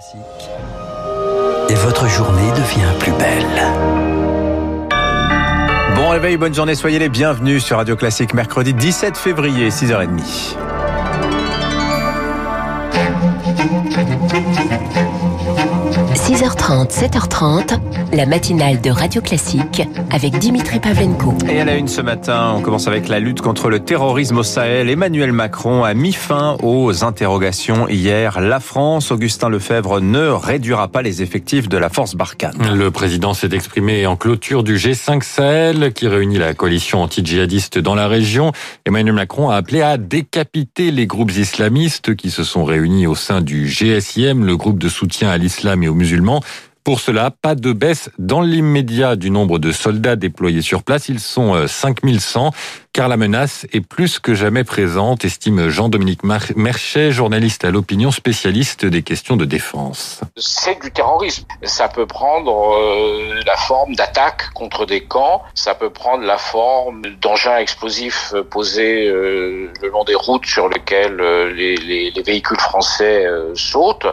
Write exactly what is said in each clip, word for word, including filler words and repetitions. Classique. Et votre journée devient plus belle. Bon réveil, bonne journée, soyez les bienvenus sur Radio Classique, mercredi dix-sept février, six heures trente. six heures trente, sept heures trente, la matinale de Radio Classique avec Dimitri Pavlenko. Et à la une ce matin, on commence avec la lutte contre le terrorisme au Sahel. Emmanuel Macron a mis fin aux interrogations hier. La France, Augustin Lefebvre, ne réduira pas les effectifs de la force Barkhane. Le président s'est exprimé en clôture du G cinq Sahel qui réunit la coalition anti-djihadiste dans la région. Emmanuel Macron a appelé à décapiter les groupes islamistes qui se sont réunis au sein du G S I M, le groupe de soutien à l'islam et aux musulmans. Pour cela, pas de baisse dans l'immédiat du nombre de soldats déployés sur place. Ils sont cinq mille cent, car la menace est plus que jamais présente, estime Jean-Dominique Merchet, journaliste à l'Opinion, spécialiste des questions de défense. C'est du terrorisme. Ça peut prendre euh, la forme d'attaques contre des camps, ça peut prendre la forme d'engins explosifs posés euh, le long des routes sur lesquelles euh, les, les, les véhicules français euh, sautent.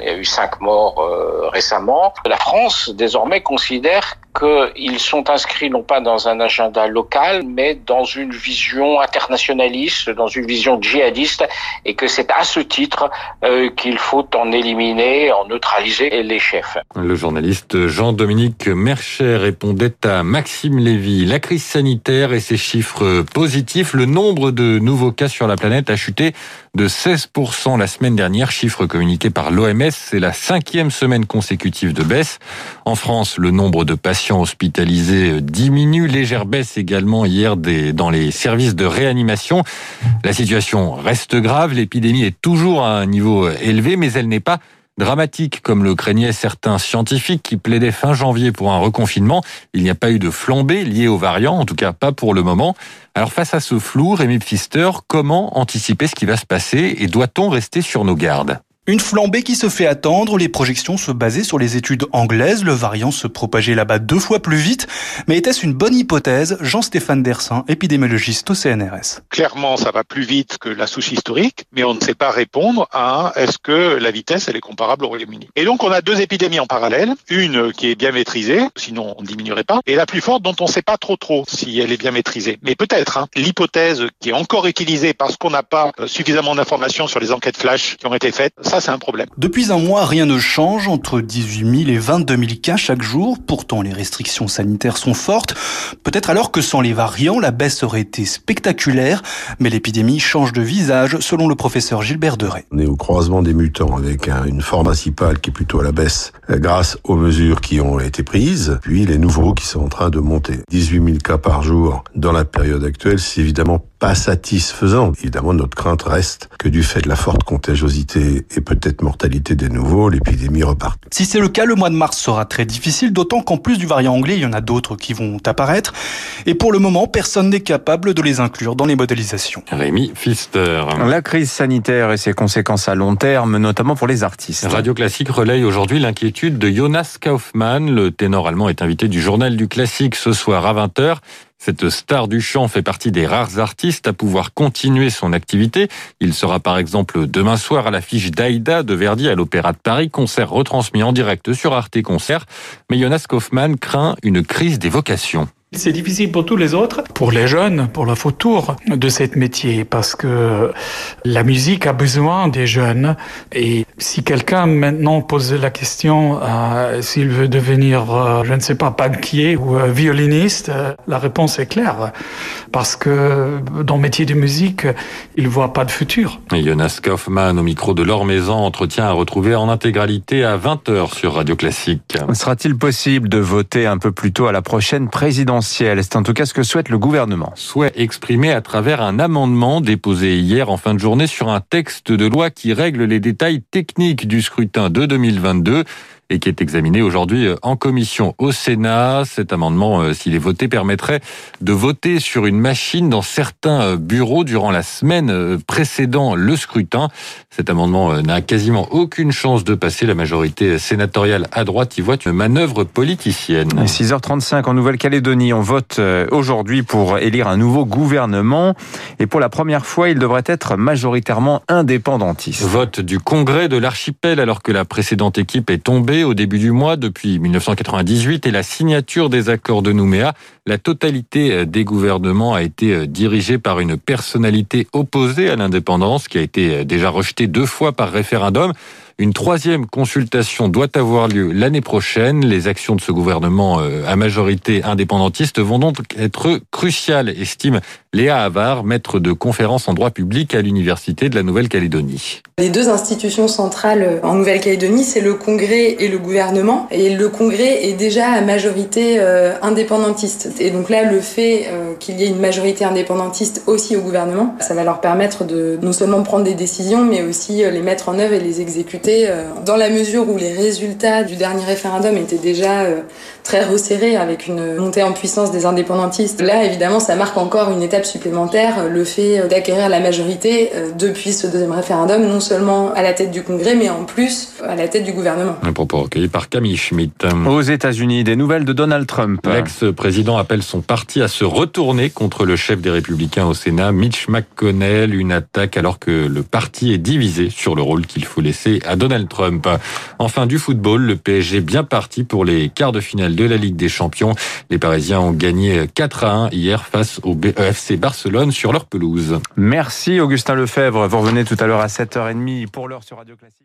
Il y a eu cinq morts euh, récemment. La France, désormais, considère qu'ils sont inscrits non pas dans un agenda local, mais dans une vision internationaliste, dans une vision djihadiste, et que c'est à ce titre euh, qu'il faut en éliminer, en neutraliser les chefs. Le journaliste Jean-Dominique Merchet répondait à Maxime Lévy. La crise sanitaire et ses chiffres positifs, le nombre de nouveaux cas sur la planète a chuté de seize pour cent la semaine dernière, chiffre communiqué par l'O M S. C'est la cinquième semaine consécutive de baisse. En France, le nombre de patients hospitalisés diminue. Légère baisse également hier des, dans les services de réanimation. La situation reste grave. L'épidémie est toujours à un niveau élevé, mais elle n'est pas dramatique, comme le craignaient certains scientifiques qui plaidaient fin janvier pour un reconfinement. Il n'y a pas eu de flambée liée aux variants, en tout cas pas pour le moment. Alors face à ce flou, Rémi Pfister, comment anticiper ce qui va se passer et doit-on rester sur nos gardes ? Une flambée qui se fait attendre, les projections se basaient sur les études anglaises, le variant se propageait là-bas deux fois plus vite, mais était-ce une bonne hypothèse ? Jean-Stéphane Dersin, épidémiologiste au C N R S. Clairement, ça va plus vite que la souche historique, mais on ne sait pas répondre à est-ce que la vitesse elle est comparable au Royaume-Uni. Et donc on a deux épidémies en parallèle, une qui est bien maîtrisée, sinon on ne diminuerait pas, et la plus forte dont on ne sait pas trop trop si elle est bien maîtrisée. Mais peut-être, hein, l'hypothèse qui est encore utilisée parce qu'on n'a pas suffisamment d'informations sur les enquêtes flash qui ont été faites, ça c'est un problème. Depuis un mois, rien ne change, entre dix-huit mille et vingt-deux mille cas chaque jour. Pourtant, les restrictions sanitaires sont fortes. Peut-être alors que sans les variants, la baisse aurait été spectaculaire. Mais l'épidémie change de visage, selon le professeur Gilbert Deray. On est au croisement des mutants, avec une forme principale qui est plutôt à la baisse, grâce aux mesures qui ont été prises, puis les nouveaux qui sont en train de monter. dix-huit mille cas par jour dans la période actuelle, c'est évidemment pas satisfaisant. Évidemment, notre crainte reste que du fait de la forte contagiosité et peut-être mortalité des nouveaux, l'épidémie repart. Si c'est le cas, le mois de mars sera très difficile, d'autant qu'en plus du variant anglais, il y en a d'autres qui vont apparaître. Et pour le moment, personne n'est capable de les inclure dans les modélisations. Rémi Pfister. La crise sanitaire et ses conséquences à long terme, notamment pour les artistes. Radio Classique relaye aujourd'hui l'inquiétude de Jonas Kaufmann. Le ténor allemand est invité du Journal du Classique ce soir à vingt heures. Cette star du chant fait partie des rares artistes à pouvoir continuer son activité. Il sera par exemple demain soir à l'affiche d'Aïda de Verdi à l'Opéra de Paris, concert retransmis en direct sur Arte Concert. Mais Jonas Kaufmann craint une crise des vocations. C'est difficile pour tous les autres, pour les jeunes, pour le futur de ce métier, parce que la musique a besoin des jeunes. Et si quelqu'un maintenant pose la question euh, s'il veut devenir, euh, je ne sais pas, banquier ou euh, violoniste, euh, la réponse est claire, parce que dans le métier de musique, il ne voit pas de futur. Et Jonas Kaufmann, au micro de Laure Maison, entretien à retrouver en intégralité à vingt heures sur Radio Classique. Sera-t-il possible de voter un peu plus tôt à la prochaine présidentielle ? C'est en tout cas ce que souhaite le gouvernement. Souhait exprimé à travers un amendement déposé hier en fin de journée sur un texte de loi qui règle les détails techniques du scrutin de deux mille vingt-deux. et qui est examiné aujourd'hui en commission au Sénat. Cet amendement, s'il est voté, permettrait de voter sur une machine dans certains bureaux durant la semaine précédant le scrutin. Cet amendement n'a quasiment aucune chance de passer. La majorité sénatoriale à droite y voit une manœuvre politicienne. six heures trente-cinq en Nouvelle-Calédonie, on vote aujourd'hui pour élire un nouveau gouvernement et pour la première fois, il devrait être majoritairement indépendantiste. Vote du Congrès de l'archipel alors que la précédente équipe est tombée au début du mois depuis mille neuf cent quatre-vingt-dix-huit et la signature des accords de Nouméa. La totalité des gouvernements a été dirigée par une personnalité opposée à l'indépendance qui a été déjà rejetée deux fois par référendum. Une troisième consultation doit avoir lieu l'année prochaine. Les actions de ce gouvernement à majorité indépendantiste vont donc être cruciales, estime Léa Havard, maître de conférences en droit public à l'Université de la Nouvelle-Calédonie. Les deux institutions centrales en Nouvelle-Calédonie, c'est le Congrès et le gouvernement. Et le Congrès est déjà à majorité indépendantiste. Et donc là, le fait qu'il y ait une majorité indépendantiste aussi au gouvernement, ça va leur permettre de non seulement prendre des décisions, mais aussi les mettre en œuvre et les exécuter. Dans la mesure où les résultats du dernier référendum étaient déjà très resserrés avec une montée en puissance des indépendantistes, là évidemment ça marque encore une étape supplémentaire, le fait d'acquérir la majorité depuis ce deuxième référendum, non seulement à la tête du Congrès mais en plus à la tête du gouvernement. Un propos recueilli par Camille Schmitt. Aux États-Unis, des nouvelles de Donald Trump. L'ex-président appelle son parti à se retourner contre le chef des Républicains au Sénat, Mitch McConnell, une attaque alors que le parti est divisé sur le rôle qu'il faut laisser à Donald Trump. Enfin, du football, le P S G bien parti pour les quarts de finale de la Ligue des Champions. Les Parisiens ont gagné quatre à un hier face au B E F C Barcelone sur leur pelouse. Merci Augustin Lefebvre. Vous revenez tout à l'heure à sept heures trente pour l'heure sur Radio Classique.